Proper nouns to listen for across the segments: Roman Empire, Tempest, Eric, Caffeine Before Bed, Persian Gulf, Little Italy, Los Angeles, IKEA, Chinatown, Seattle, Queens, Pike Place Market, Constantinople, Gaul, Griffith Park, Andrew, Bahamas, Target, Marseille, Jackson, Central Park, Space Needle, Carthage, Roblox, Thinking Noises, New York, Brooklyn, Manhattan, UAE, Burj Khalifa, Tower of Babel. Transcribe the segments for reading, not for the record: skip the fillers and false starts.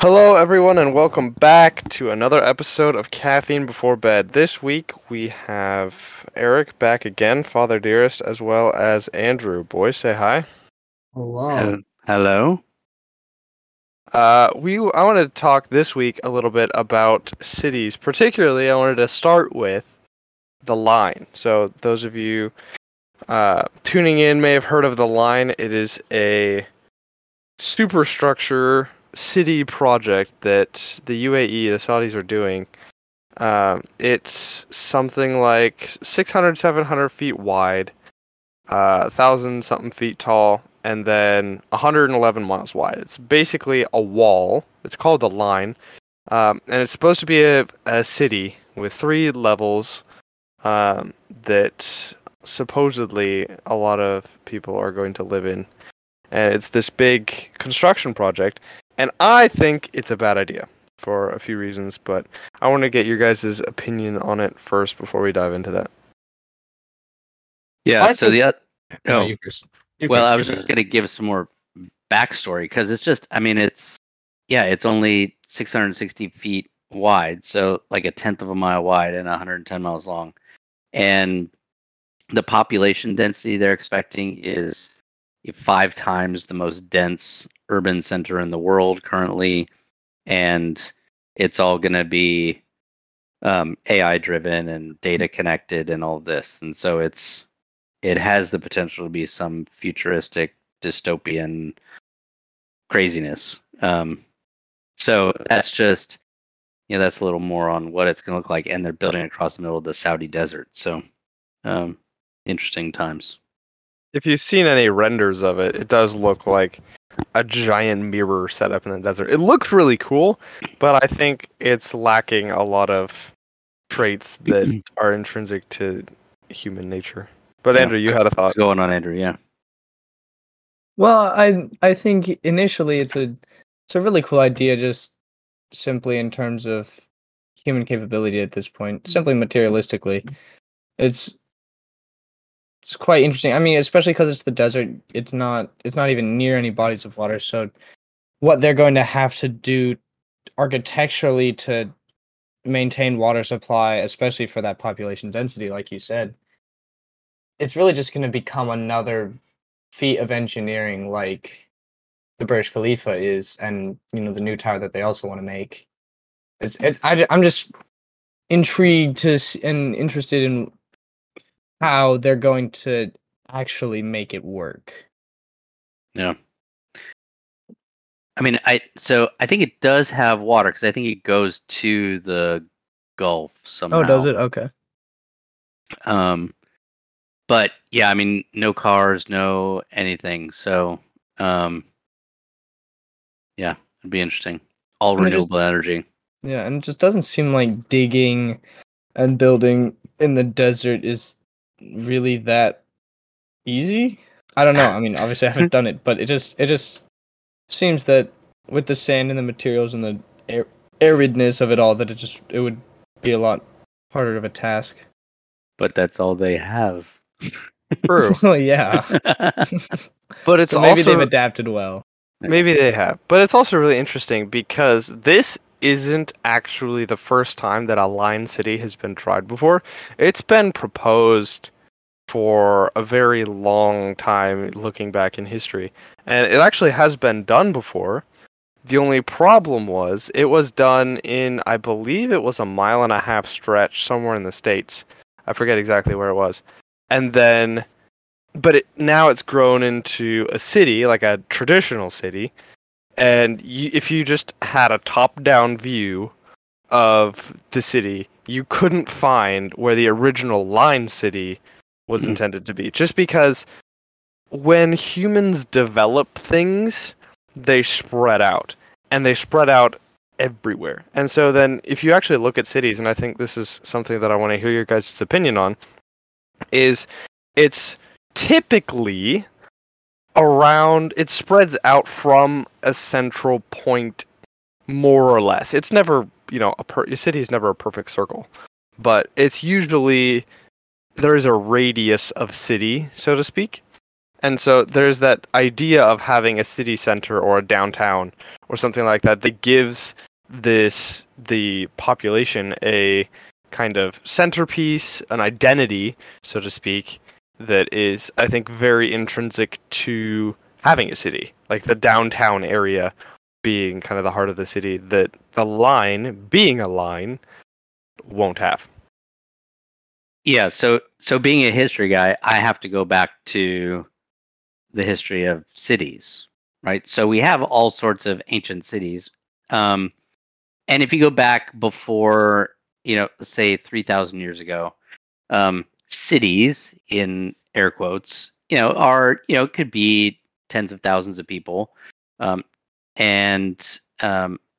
Hello everyone and welcome back to another episode of Caffeine Before Bed. This week we have Eric back again, Father Dearest, as well as Andrew. Boys, say hi. Hello. Hello. I wanted to talk this week a little bit about cities. Particularly, I wanted to start with The Line. So those of you tuning in may have heard of The Line. It is a superstructure city project that the UAE, the Saudis, are doing. It's something like 600, 700 feet wide, 1,000 something feet tall, and then 111 miles wide. It's basically a wall. It's called The Line, and it's supposed to be a city with three levels that supposedly a lot of people are going to live in. And it's this big construction project. And I think it's a bad idea for a few reasons, but I want to get your guys' opinion on it first before we dive into that. Yeah, I was just going to give some more backstory, because it's just, it's only 660 feet wide, so like a tenth of a mile wide and 110 miles long. And the population density they're expecting is 5 times the most dense urban center in the world currently, and it's all going to be AI driven and data connected and all this. And so it has the potential to be some futuristic dystopian craziness. So that's just, that's a little more on what it's going to look like. And they're building across the middle of the Saudi desert. So interesting times. If you've seen any renders of it, it does look like a giant mirror set up in the desert. It looks really cool, but I think it's lacking a lot of traits that are intrinsic to human nature. But yeah. Andrew, you had a thought. What's going on, Andrew? Yeah. Well, I think initially it's a really cool idea, just simply in terms of human capability at this point, simply materialistically. It's quite interesting. Especially because it's the desert, it's not even near any bodies of water. So what they're going to have to do architecturally to maintain water supply, especially for that population density, like you said, it's really just going to become another feat of engineering like the Burj Khalifa is, and the new tower that they also want to make. I'm just intrigued and interested in how they're going to actually make it work. Yeah. I think it does have water, because I think it goes to the Gulf somehow. Oh, does it? Okay. But yeah, no cars, no anything. So, yeah, it'd be interesting. All renewable energy. Yeah, and it just doesn't seem like digging and building in the desert is really that easy. I don't know. Obviously I haven't done it, but it just seems that with the sand and the materials and the aridness of it all, that it would be a lot harder of a task. But that's all they have. True. Well, yeah. But it's so maybe also, they've adapted well. Maybe they have. But it's also really interesting because this isn't actually the first time that a line city has been tried before. It's been proposed for a very long time, looking back in history. And it actually has been done before. The only problem was it was done in, I believe it was a 1.5-mile stretch somewhere in the States. I forget exactly where it was. And then, now it's grown into a city, like a traditional city. And if you just had a top-down view of the city, you couldn't find where the original line city was intended to be. Just because when humans develop things, they spread out. And they spread out everywhere. And so then, if you actually look at cities, and I think this is something that I want to hear your guys' opinion on, is it's typically around, it spreads out from a central point, more or less. It's never, your city is never a perfect circle, but it's usually, there is a radius of city, so to speak, And so there's that idea of having a city center or a downtown or something like that that gives the population a kind of centerpiece, an identity, so to speak, that is, I think, very intrinsic to having a city. Like the downtown area being kind of the heart of the city that the line, being a line, won't have. Yeah, so being a history guy, I have to go back to the history of cities, right? So we have all sorts of ancient cities. And if you go back before, say 3,000 years ago, cities, in air quotes, could be tens of thousands of people. And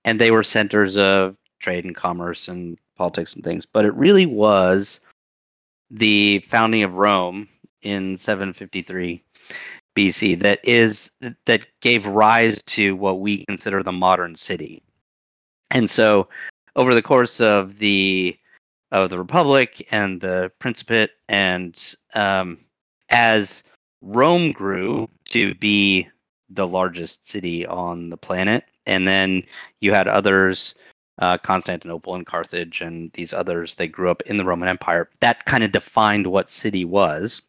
they were centers of trade and commerce and politics and things. But it really was the founding of Rome in 753 BC that gave rise to what we consider the modern city. And so over the course of the Republic and the Principate, and as Rome grew to be the largest city on the planet, and then you had others, Constantinople and Carthage and these others, they grew up in the Roman Empire. That kind of defined what city was.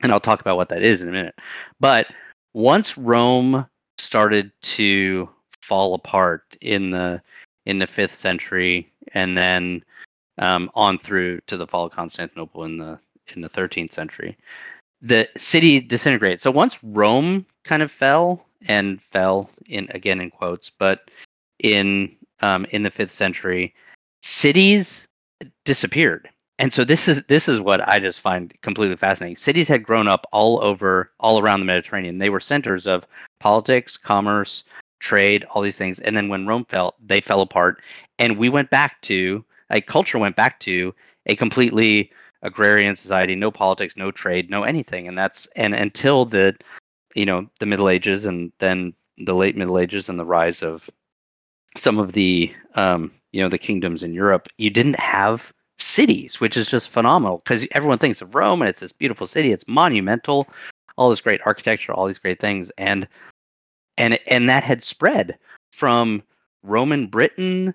And I'll talk about what that is in a minute. But once Rome started to fall apart in the 5th century, and then on through to the fall of Constantinople in the 13th century, the city disintegrated. So once Rome kind of fell in, again in quotes, but in the 5th century, cities disappeared. And so this is what I just find completely fascinating. Cities had grown up all around the Mediterranean. They were centers of politics, commerce, trade, all these things. And then when Rome fell, they fell apart, and culture went back to a completely agrarian society, no politics, no trade, no anything. And until the Middle Ages, and then the late Middle Ages and the rise of some of the the kingdoms in Europe, you didn't have cities, which is just phenomenal, because everyone thinks of Rome and it's this beautiful city, it's monumental, all this great architecture, all these great things, and that had spread from Roman Britain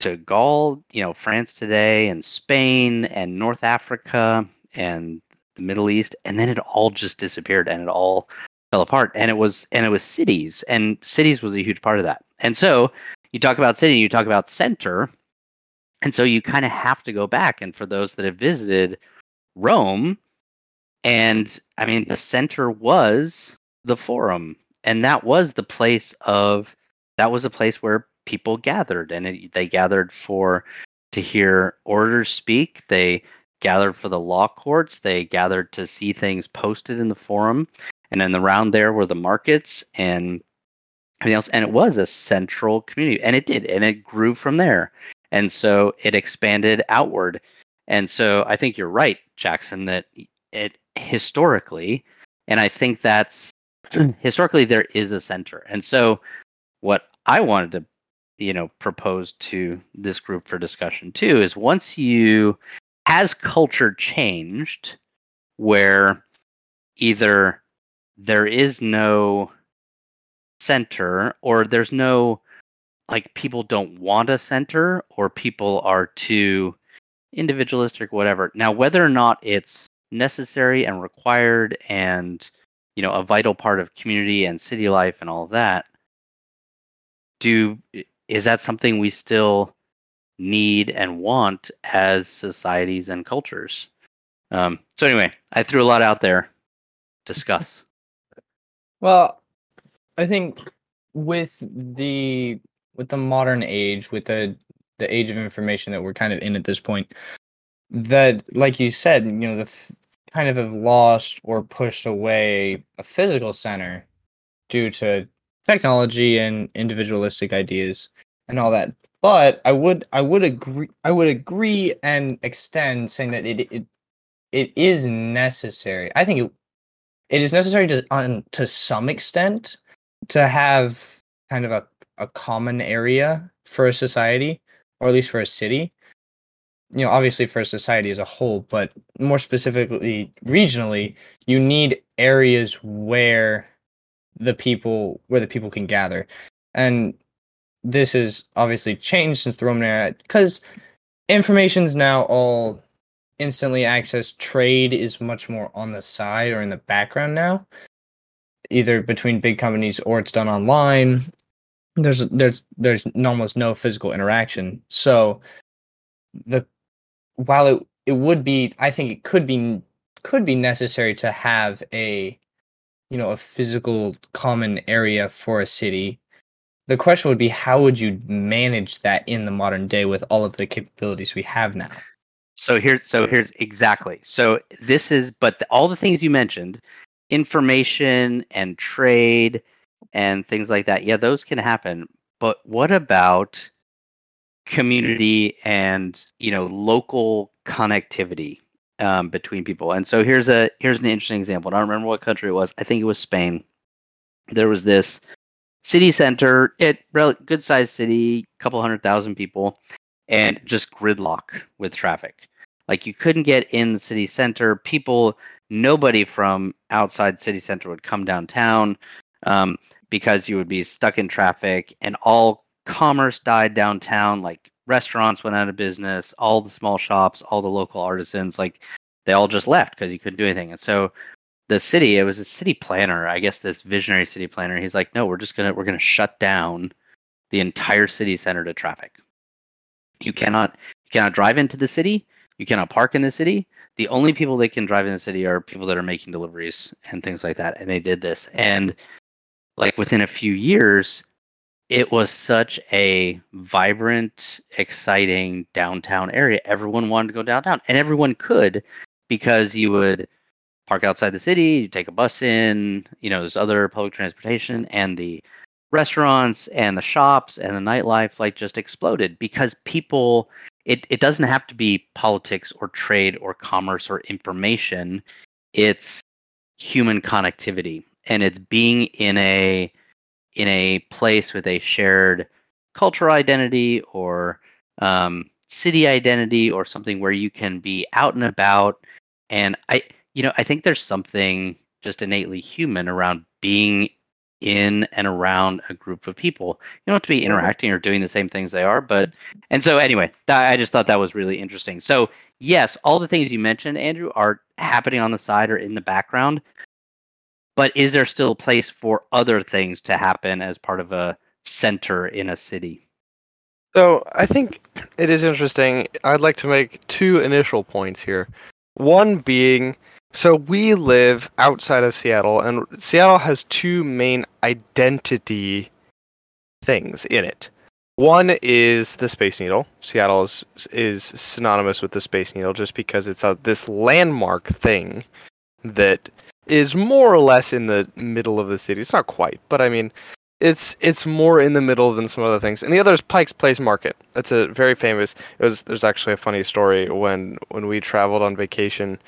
to Gaul, France today, and Spain and North Africa and the Middle East, and then it all just disappeared and it all fell apart, and it was cities, and cities was a huge part of that. And so you talk about city, you talk about center, and so you kind of have to go back. And for those that have visited Rome, and I mean, the center was the Forum, and that was a place where people gathered, and they gathered to hear orators speak. They gathered for the law courts. They gathered to see things posted in the Forum, and then around there were the markets and everything else. And it was a central community, and it grew from there. And so it expanded outward. And so I think you're right, Jackson, that it historically, and I think that's historically, there is a center. And so what I wanted to, propose to this group for discussion too, is has culture changed where either there is no center, or there's no, like, people don't want a center, or people are too individualistic, whatever. Now, whether or not it's necessary and required and, a vital part of community and city life and all that, is that something we still need and want as societies and cultures? So anyway, I threw a lot out there. Discuss. Well, I think with the modern age, with the age of information that we're kind of in at this point, that, like you said, the kind of have lost or pushed away a physical center due to technology and individualistic ideas and all that. But I would agree and extend saying that it is necessary. I think it is necessary to some extent to have kind of a common area for a society, or at least for a city. obviously for society as a whole, but more specifically regionally, you need areas where the people can gather. And this has obviously changed since the Roman era, because information's now all instantly accessed. Trade is much more on the side or in the background now, either between big companies or it's done online. There's almost no physical interaction. So while it would be, I think it could be necessary to have a physical common area for a city. The question would be, how would you manage that in the modern day with all of the capabilities we have now? So here's exactly. So this is, but all the things you mentioned, information and trade and things like that. Yeah, those can happen. But what about community and, local connectivity between people? And so here's an interesting example. I don't remember what country it was. I think it was Spain. There was this city center, good sized city, 200,000 people, and just gridlock with traffic. Like, you couldn't get in the city center. Nobody from outside city center would come downtown because you would be stuck in traffic, and all commerce died downtown. Like, restaurants went out of business, all the small shops, all the local artisans, like, they all just left because you couldn't do anything. And so it was a city planner, I guess, this visionary city planner. He's like, no, we're going to shut down the entire city center to traffic. You cannot drive into the city. You cannot park in the city. The only people that can drive in the city are people that are making deliveries and things like that. And they did this. And like within a few years, it was such a vibrant, exciting downtown area. Everyone wanted to go downtown, and everyone could, because you would park outside the city, you take a bus in, there's other public transportation, and the restaurants and the shops and the nightlife like just exploded, because people, it doesn't have to be politics or trade or commerce or information. It's human connectivity, and it's being in a place with a shared cultural identity or city identity, or something where you can be out and about. And I think there's something just innately human around being in and around a group of people. You don't have to be interacting or doing the same things they are, I just thought that was really interesting. So yes, all the things you mentioned, Andrew, are happening on the side or in the background, but is there still a place for other things to happen as part of a center in a city? So I think it is interesting. I'd like to make two initial points here. One being, so we live outside of Seattle, and Seattle has two main identity things in it. One is the Space Needle. Seattle is synonymous with the Space Needle just because it's this landmark thing that is more or less in the middle of the city. It's not quite, but I mean, it's more in the middle than some other things. And the other is Pike Place Market. That's a very famous. There's actually a funny story when we traveled on vacation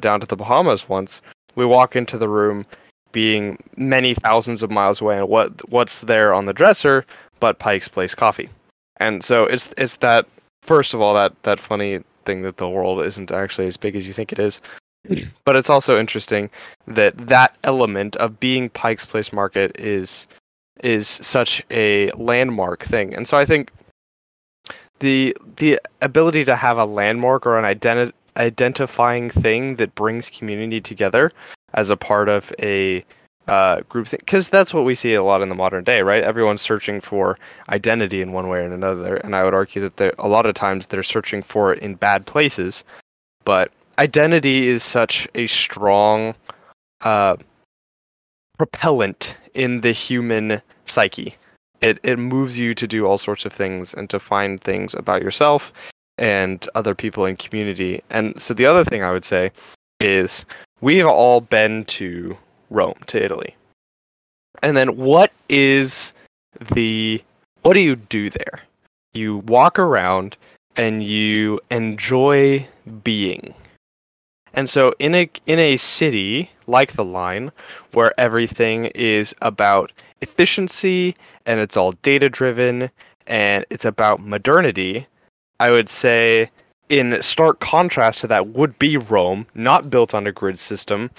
down to the Bahamas once. We walk into the room being many thousands of miles away, and what's there on the dresser but Pike's Place coffee. And so it's that, first of all, that funny thing that the world isn't actually as big as you think it is. But it's also interesting that element of being Pike's Place Market is such a landmark thing. And so I think the ability to have a landmark or an identifying thing that brings community together as a part of a group thing, because that's what we see a lot in the modern day, right? Everyone's searching for identity in one way or another, and I would argue that a lot of times they're searching for it in bad places. But identity is such a strong propellant in the human psyche. It moves you to do all sorts of things and to find things about yourself and other people in community. And so the other thing I would say is, we've all been to Rome, to Italy. And then what do you do there? You walk around and you enjoy being. And so in a city like the Line, where everything is about efficiency and it's all data driven and it's about modernity, I would say in stark contrast to that would be Rome, not built on a grid system.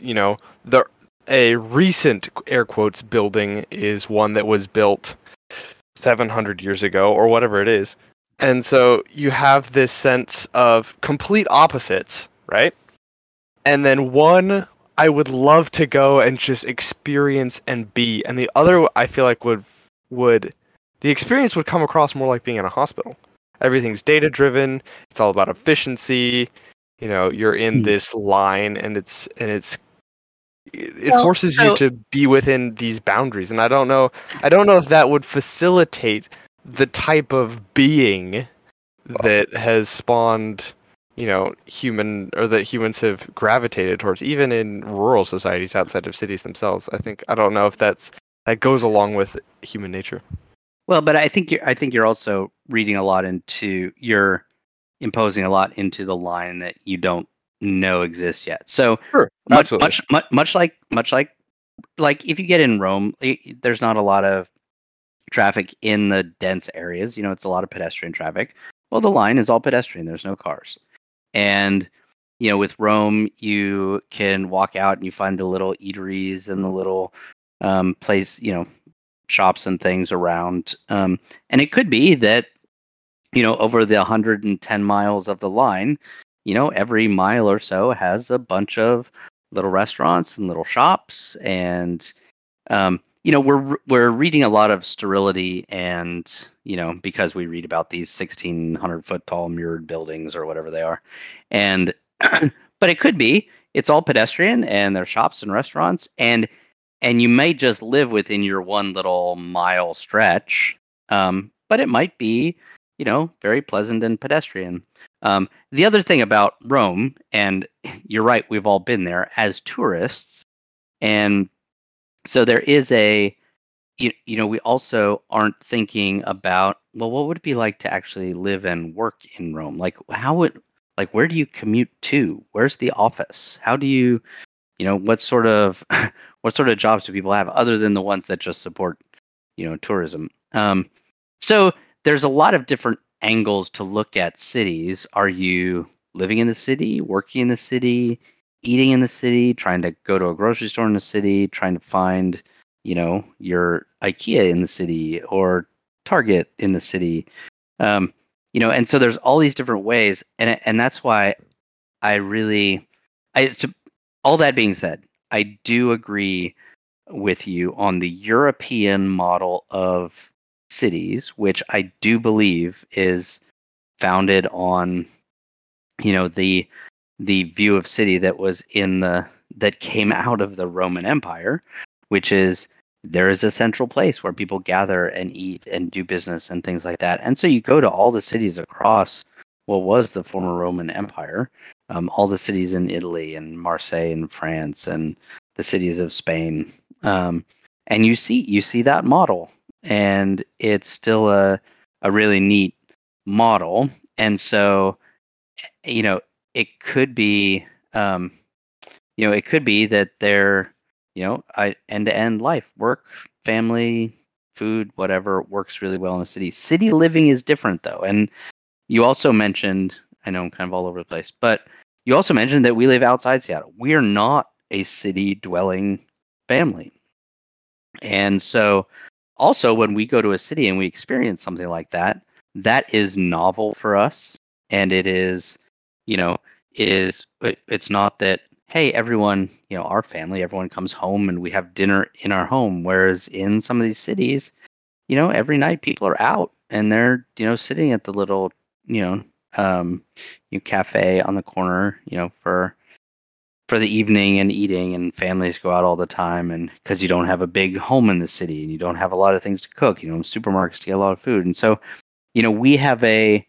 You know, a recent, air quotes, building is one that was built 700 years ago or whatever it is. And so you have this sense of complete opposites, right? And then one I would love to go and just experience and be, and the other I feel like would the experience would come across more like being in a hospital. Everything's data driven. It's all about efficiency. You know, you're in this line, and it forces you to be within these boundaries. And I don't know if that would facilitate the type of being that has spawned, you know, human, or that humans have gravitated towards, even in rural societies outside of cities themselves. I don't know if that goes along with human nature. Well, but I think you're also reading a lot into, you're imposing a lot into the line that you don't know exists yet. So sure, much like if you get in Rome, there's not a lot of traffic in the dense areas. You know, it's a lot of pedestrian traffic. Well, the line is all pedestrian. There's no cars. And, you know, with Rome, you can walk out and you find the little eateries and the little place, you know, shops and things around. And it could be that, you know, over the 110 miles of the line, you know, every mile or so has a bunch of little restaurants and little shops. And, you know, we're reading a lot of sterility, and, you know, because we read about these 1,600 foot tall mirrored buildings or whatever they are. And but it could be it's all pedestrian, and there are shops and restaurants, and you may just live within your one little mile stretch, but it might be, you know, very pleasant and pedestrian. The other thing about Rome, and you're right, we've all been there as tourists, and so there is a, you know, we also aren't thinking about, well, what would it be like to actually live and work in Rome? Like, where do you commute to? Where's the office? How do you, you know, what sort of jobs do people have other than the ones that just support, you know, tourism? So there's a lot of different angles to look at cities. Are you living in the city, working in the city, eating in the city, trying to go to a grocery store in the city, trying to find, you know, your IKEA in the city or Target in the city? You know, and so there's all these different ways. And that's why all that being said, I do agree with you on the European model of cities, which I do believe is founded on, you know, the view of city that was that came out of the Roman Empire, which is there is a central place where people gather and eat and do business and things like that. And so you go to all the cities across what was the former Roman Empire, all the cities in Italy and Marseille and France and the cities of Spain. And you see that model, and it's still a really neat model. And so, you know, it could be, you know, it could be that they're, you know, end-to-end life, work, family, food, whatever works really well in a city. City living is different, though. And you also mentioned, I know I'm kind of all over the place, but you also mentioned that we live outside Seattle. We are not a city-dwelling family. And so also when we go to a city and we experience something like that, that is novel for us. And it is, you know, it's not that, hey, everyone, you know, our family, everyone comes home and we have dinner in our home. Whereas in some of these cities, you know, every night people are out and they're, you know, sitting at the little, you know, cafe on the corner, you know, for the evening and eating, and families go out all the time. And because you don't have a big home in the city and you don't have a lot of things to cook, you know, supermarkets to get a lot of food. And so, you know, we have a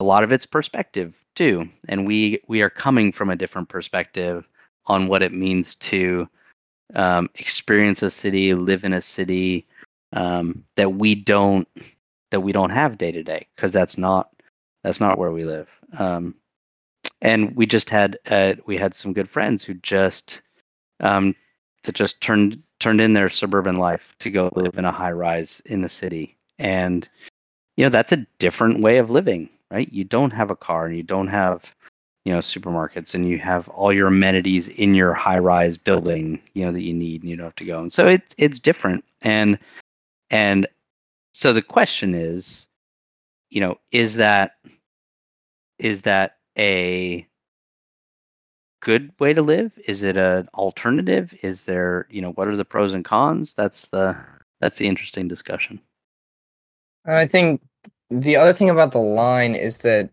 lot of its perspective too, and we are coming from a different perspective on what it means to experience a city, live in a city, that we don't have day to day, because that's not where we live. And we just had we had some good friends who just turned in their suburban life to go live in a high rise in the city, and you know, that's a different way of living. right? You don't have a car, and you don't have, you know, supermarkets, and you have all your amenities in your high-rise building, you know, that you need, and you don't have to go. And so it's different. And so the question is, you know, is that a good way to live? Is it an alternative? Is there, you know, what are the pros and cons? That's the interesting discussion. I think the other thing about the line is that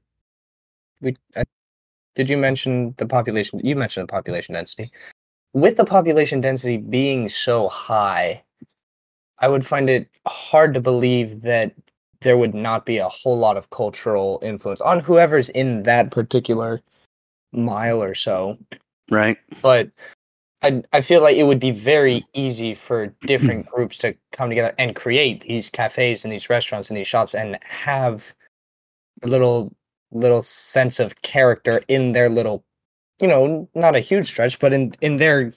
did you mention the population? You mentioned the population density. With the population density being so high, I would find it hard to believe that there would not be a whole lot of cultural influence on whoever's in that particular mile or so. Right. But I feel like it would be very easy for different groups to come together and create these cafes and these restaurants and these shops and have a little sense of character in their little, you know, not a huge stretch, but in their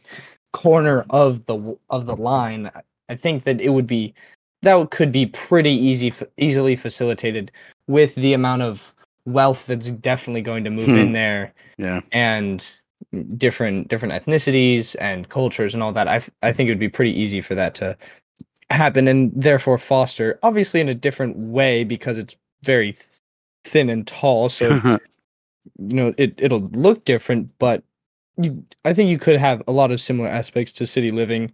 corner of the line. I think that it would be, that could be pretty easily facilitated with the amount of wealth that's definitely going to move in there. Yeah. And different ethnicities and cultures and all that. I think it would be pretty easy for that to happen, and therefore foster, obviously in a different way, because it's very thin and tall, so you know, it'll look different, but I think you could have a lot of similar aspects to city living,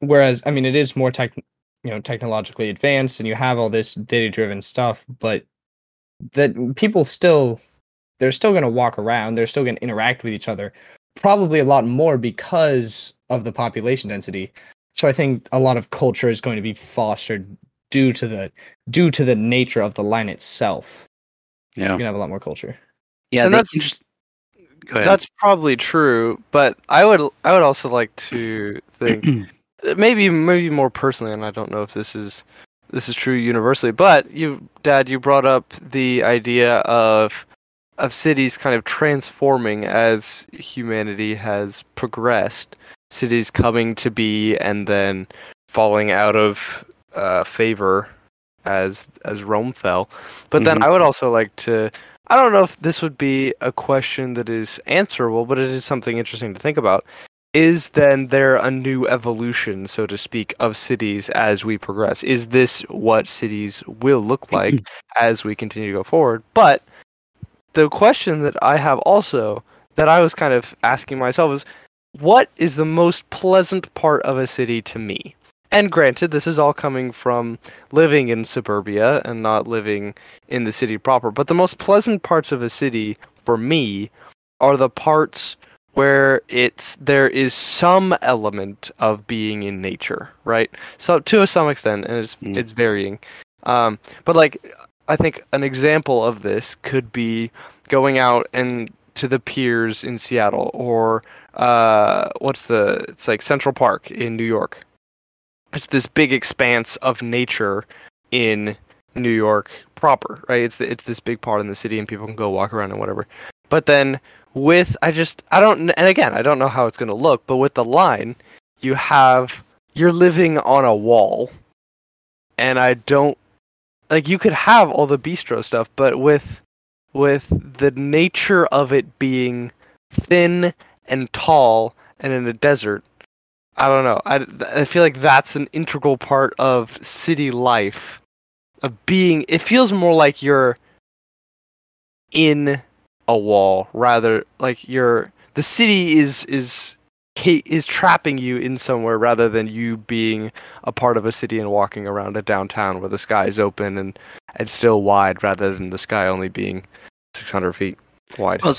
whereas I mean it is more technologically advanced, and you have all this data-driven stuff, but that people still, they're still going to walk around, they're still going to interact with each other, probably a lot more because of the population density. So I think a lot of culture is going to be fostered due to the nature of the line itself. Yeah. You're going to have a lot more culture. Yeah, and that's probably true, but I would also like to think maybe more personally, and I don't know if this is true universally, but Dad, you brought up the idea of cities kind of transforming as humanity has progressed, cities coming to be and then falling out of favor as Rome fell. But then I would also like to, I don't know if this would be a question that is answerable, but it is something interesting to think about. Is then there a new evolution, so to speak, of cities as we progress? Is this what cities will look like as we continue to go forward? But the question that I have also, that I was kind of asking myself, is what is the most pleasant part of a city to me? And granted, this is all coming from living in suburbia and not living in the city proper, but the most pleasant parts of a city for me are the parts where there is some element of being in nature, right? So to some extent, and it's varying. But like, I think an example of this could be going out and to the piers in Seattle, or it's like Central Park in New York. It's this big expanse of nature in New York proper, right? It's this big part in the city, and people can go walk around and whatever. But then I don't know how it's going to look, but with the line, you're living on a wall, and I don't. Like, you could have all the bistro stuff, but with the nature of it being thin and tall and in a desert, I don't know. I feel like that's an integral part of city life, of being. It feels more like you're in a wall, rather like the city is trapping you in somewhere, rather than you being a part of a city and walking around a downtown where the sky is open and still wide, rather than the sky only being 600 feet wide. Well,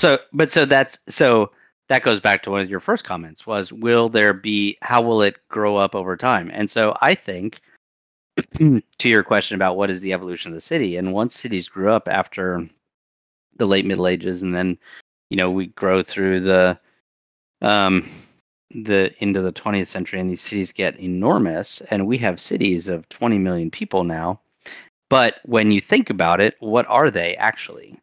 that goes back to one of your first comments was, how will it grow up over time? And so I think to your question about what is the evolution of the city, and once cities grew up after the late Middle Ages, and then, you know, we grow through the end of the 20th century, and these cities get enormous, and we have cities of 20 million people now. But when you think about it, what are they actually?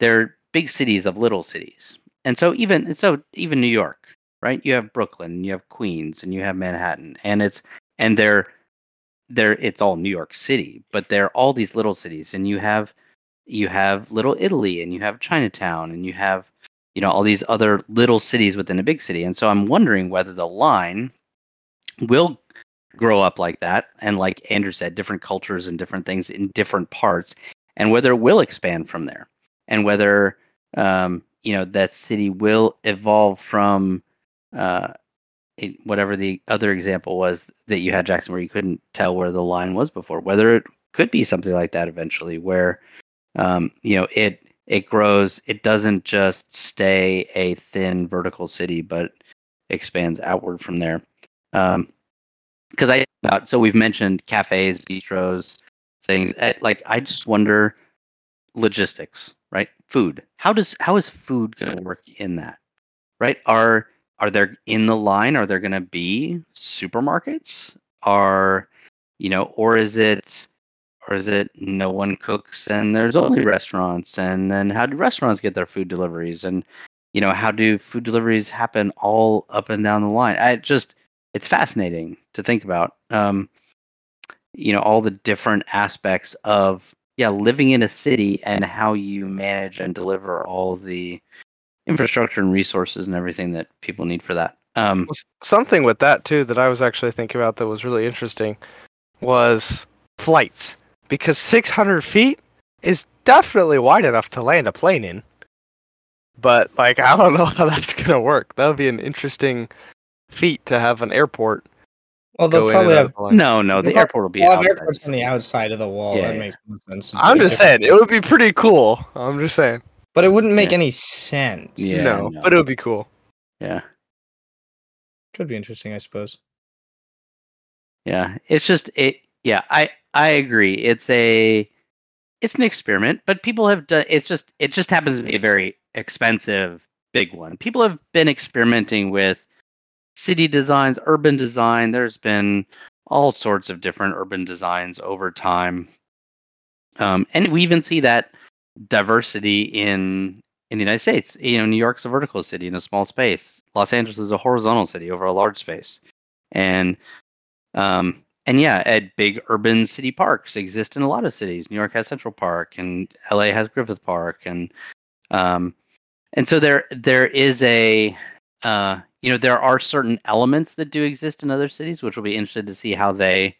They're big cities of little cities. And so even New York, right? You have Brooklyn, and you have Queens, and you have Manhattan, and it's all New York City, but they're all these little cities, and you have you have Little Italy and you have Chinatown and you have, you know, all these other little cities within a big city. And so I'm wondering whether the line will grow up like that. And like Andrew said, different cultures and different things in different parts, and whether it will expand from there, and whether, you know, that city will evolve from whatever the other example was that you had, Jackson, where you couldn't tell where the line was before, whether it could be something like that eventually, where, you know, it grows. It doesn't just stay a thin vertical city, but expands outward from there. Because so we've mentioned cafes, bistros, things like, I just wonder logistics, right? Food. How is food going to work in that? Right? Are there in the line? Are there going to be supermarkets? Or is it no one cooks and there's only restaurants? And then how do restaurants get their food deliveries? And, you know, how do food deliveries happen all up and down the line? It's fascinating to think about, you know, all the different aspects of, living in a city and how you manage and deliver all the infrastructure and resources and everything that people need for that. Something with that, too, that I was actually thinking about that was really interesting was flights, because 600 feet is definitely wide enough to land a plane in. But, like, I don't know how that's going to work. That would be an interesting feat to have an airport. Well, they'll probably have the airport will be airports on the outside of the wall. Yeah, that makes no sense. I'm just saying it would be pretty cool. I'm just saying, but it wouldn't make any sense. Yeah, no, but it would be cool. Yeah, could be interesting, I suppose. Yeah, it's just it. Yeah, I agree. It's an experiment, but people have done. It just happens to be a very expensive big one. People have been experimenting with city designs, urban design. There's been all sorts of different urban designs over time, and we even see that diversity in the United States. You know, New York's a vertical city in a small space. Los Angeles is a horizontal city over a large space, and big urban city parks exist in a lot of cities. New York has Central Park, and LA has Griffith Park, and so there is a you know, there are certain elements that do exist in other cities, which will be interested to see how they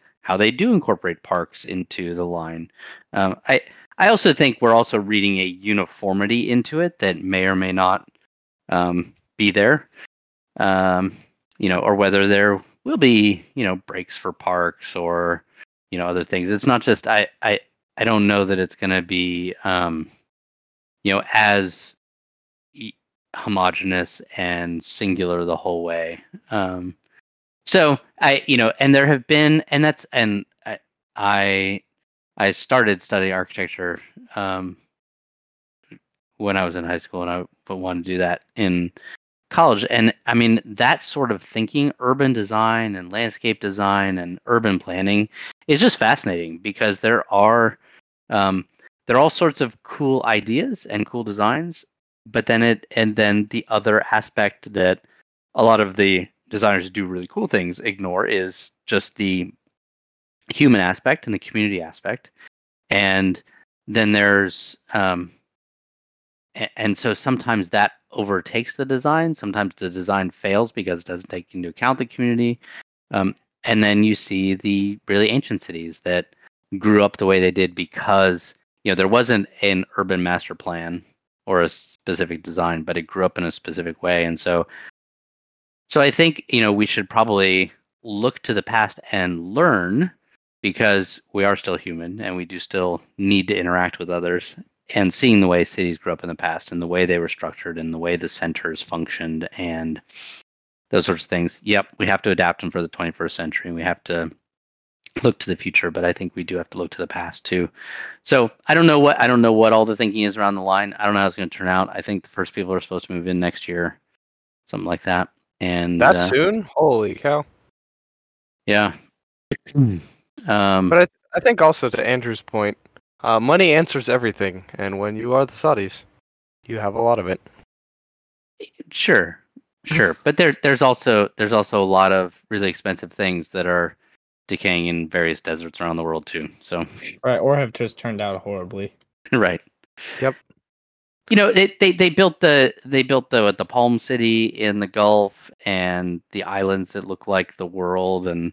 do incorporate parks into the line. I also think we're also reading a uniformity into it that may or may not be there, you know, or whether there will be, you know, breaks for parks or, you know, other things. It's not just I don't know that it's going to be, you know, as homogeneous and singular the whole way. I started studying architecture when I was in high school, and I wanted to do that in college. And I mean, that sort of thinking, urban design and landscape design and urban planning, is just fascinating, because there are all sorts of cool ideas and cool designs. But then and then the other aspect that a lot of the designers who do really cool things ignore is just the human aspect and the community aspect. And then there's and so sometimes that overtakes the design. Sometimes the design fails because it doesn't take into account the community. And then you see the really ancient cities that grew up the way they did because, you know, there wasn't an urban master plan or a specific design, but it grew up in a specific way. And so I think, you know, we should probably look to the past and learn, because we are still human and we do still need to interact with others. And seeing the way cities grew up in the past and the way they were structured and the way the centers functioned and those sorts of things. Yep, we have to adapt them for the 21st century, and we have to look to the future, but I think we do have to look to the past too. So I don't know what all the thinking is around the line. I don't know how it's going to turn out. I think the first people are supposed to move in next year, something like that. And that soon? Holy cow! Yeah. But I think also, to Andrew's point, money answers everything, and when you are the Saudis, you have a lot of it. Sure. But there's also a lot of really expensive things that are decaying in various deserts around the world too. So right, or have just turned out horribly. Right. Yep. You know, they built the Palm City in the Gulf and the islands that look like the world, and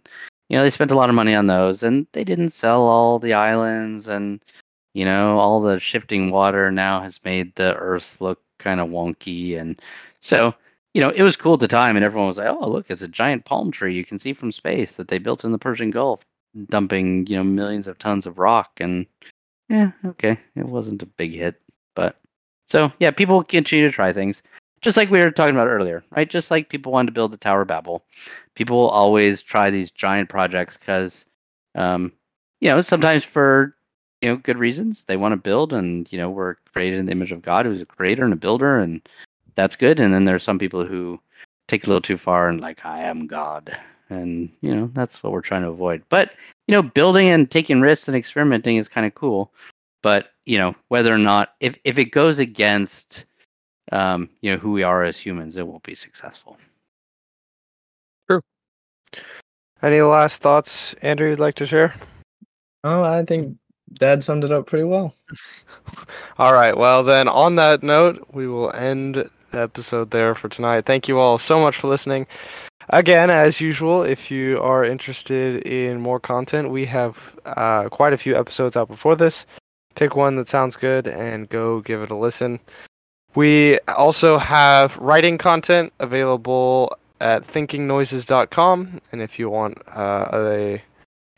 you know they spent a lot of money on those, and they didn't sell all the islands, and you know all the shifting water now has made the Earth look kind of wonky, and so you know it was cool at the time, and everyone was like, oh look, it's a giant palm tree you can see from space that they built in the Persian Gulf, dumping you know millions of tons of rock, and yeah, okay, it wasn't a big hit, but. So, yeah, people continue to try things, just like we were talking about earlier, right? Just like people wanted to build the Tower of Babel. People will always try these giant projects because, you know, sometimes for, you know, good reasons. They want to build and, you know, we're created in the image of God, who's a creator and a builder, and that's good. And then there are some people who take it a little too far and like, I am God. And, you know, that's what we're trying to avoid. But, you know, building and taking risks and experimenting is kind of cool. But, you know, whether or not, if it goes against, you know, who we are as humans, it won't be successful. True. Any last thoughts, Andrew, you'd like to share? Oh, I think Dad summed it up pretty well. All right. Well, then on that note, we will end the episode there for tonight. Thank you all so much for listening. Again, as usual, if you are interested in more content, we have quite a few episodes out before this. Pick one that sounds good and go give it a listen. We also have writing content available at thinkingnoises.com. And if you want a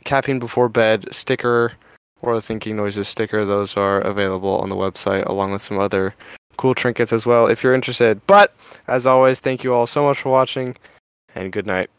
Caffeine Before Bed sticker or a Thinking Noises sticker, those are available on the website along with some other cool trinkets as well if you're interested. But as always, thank you all so much for watching and good night.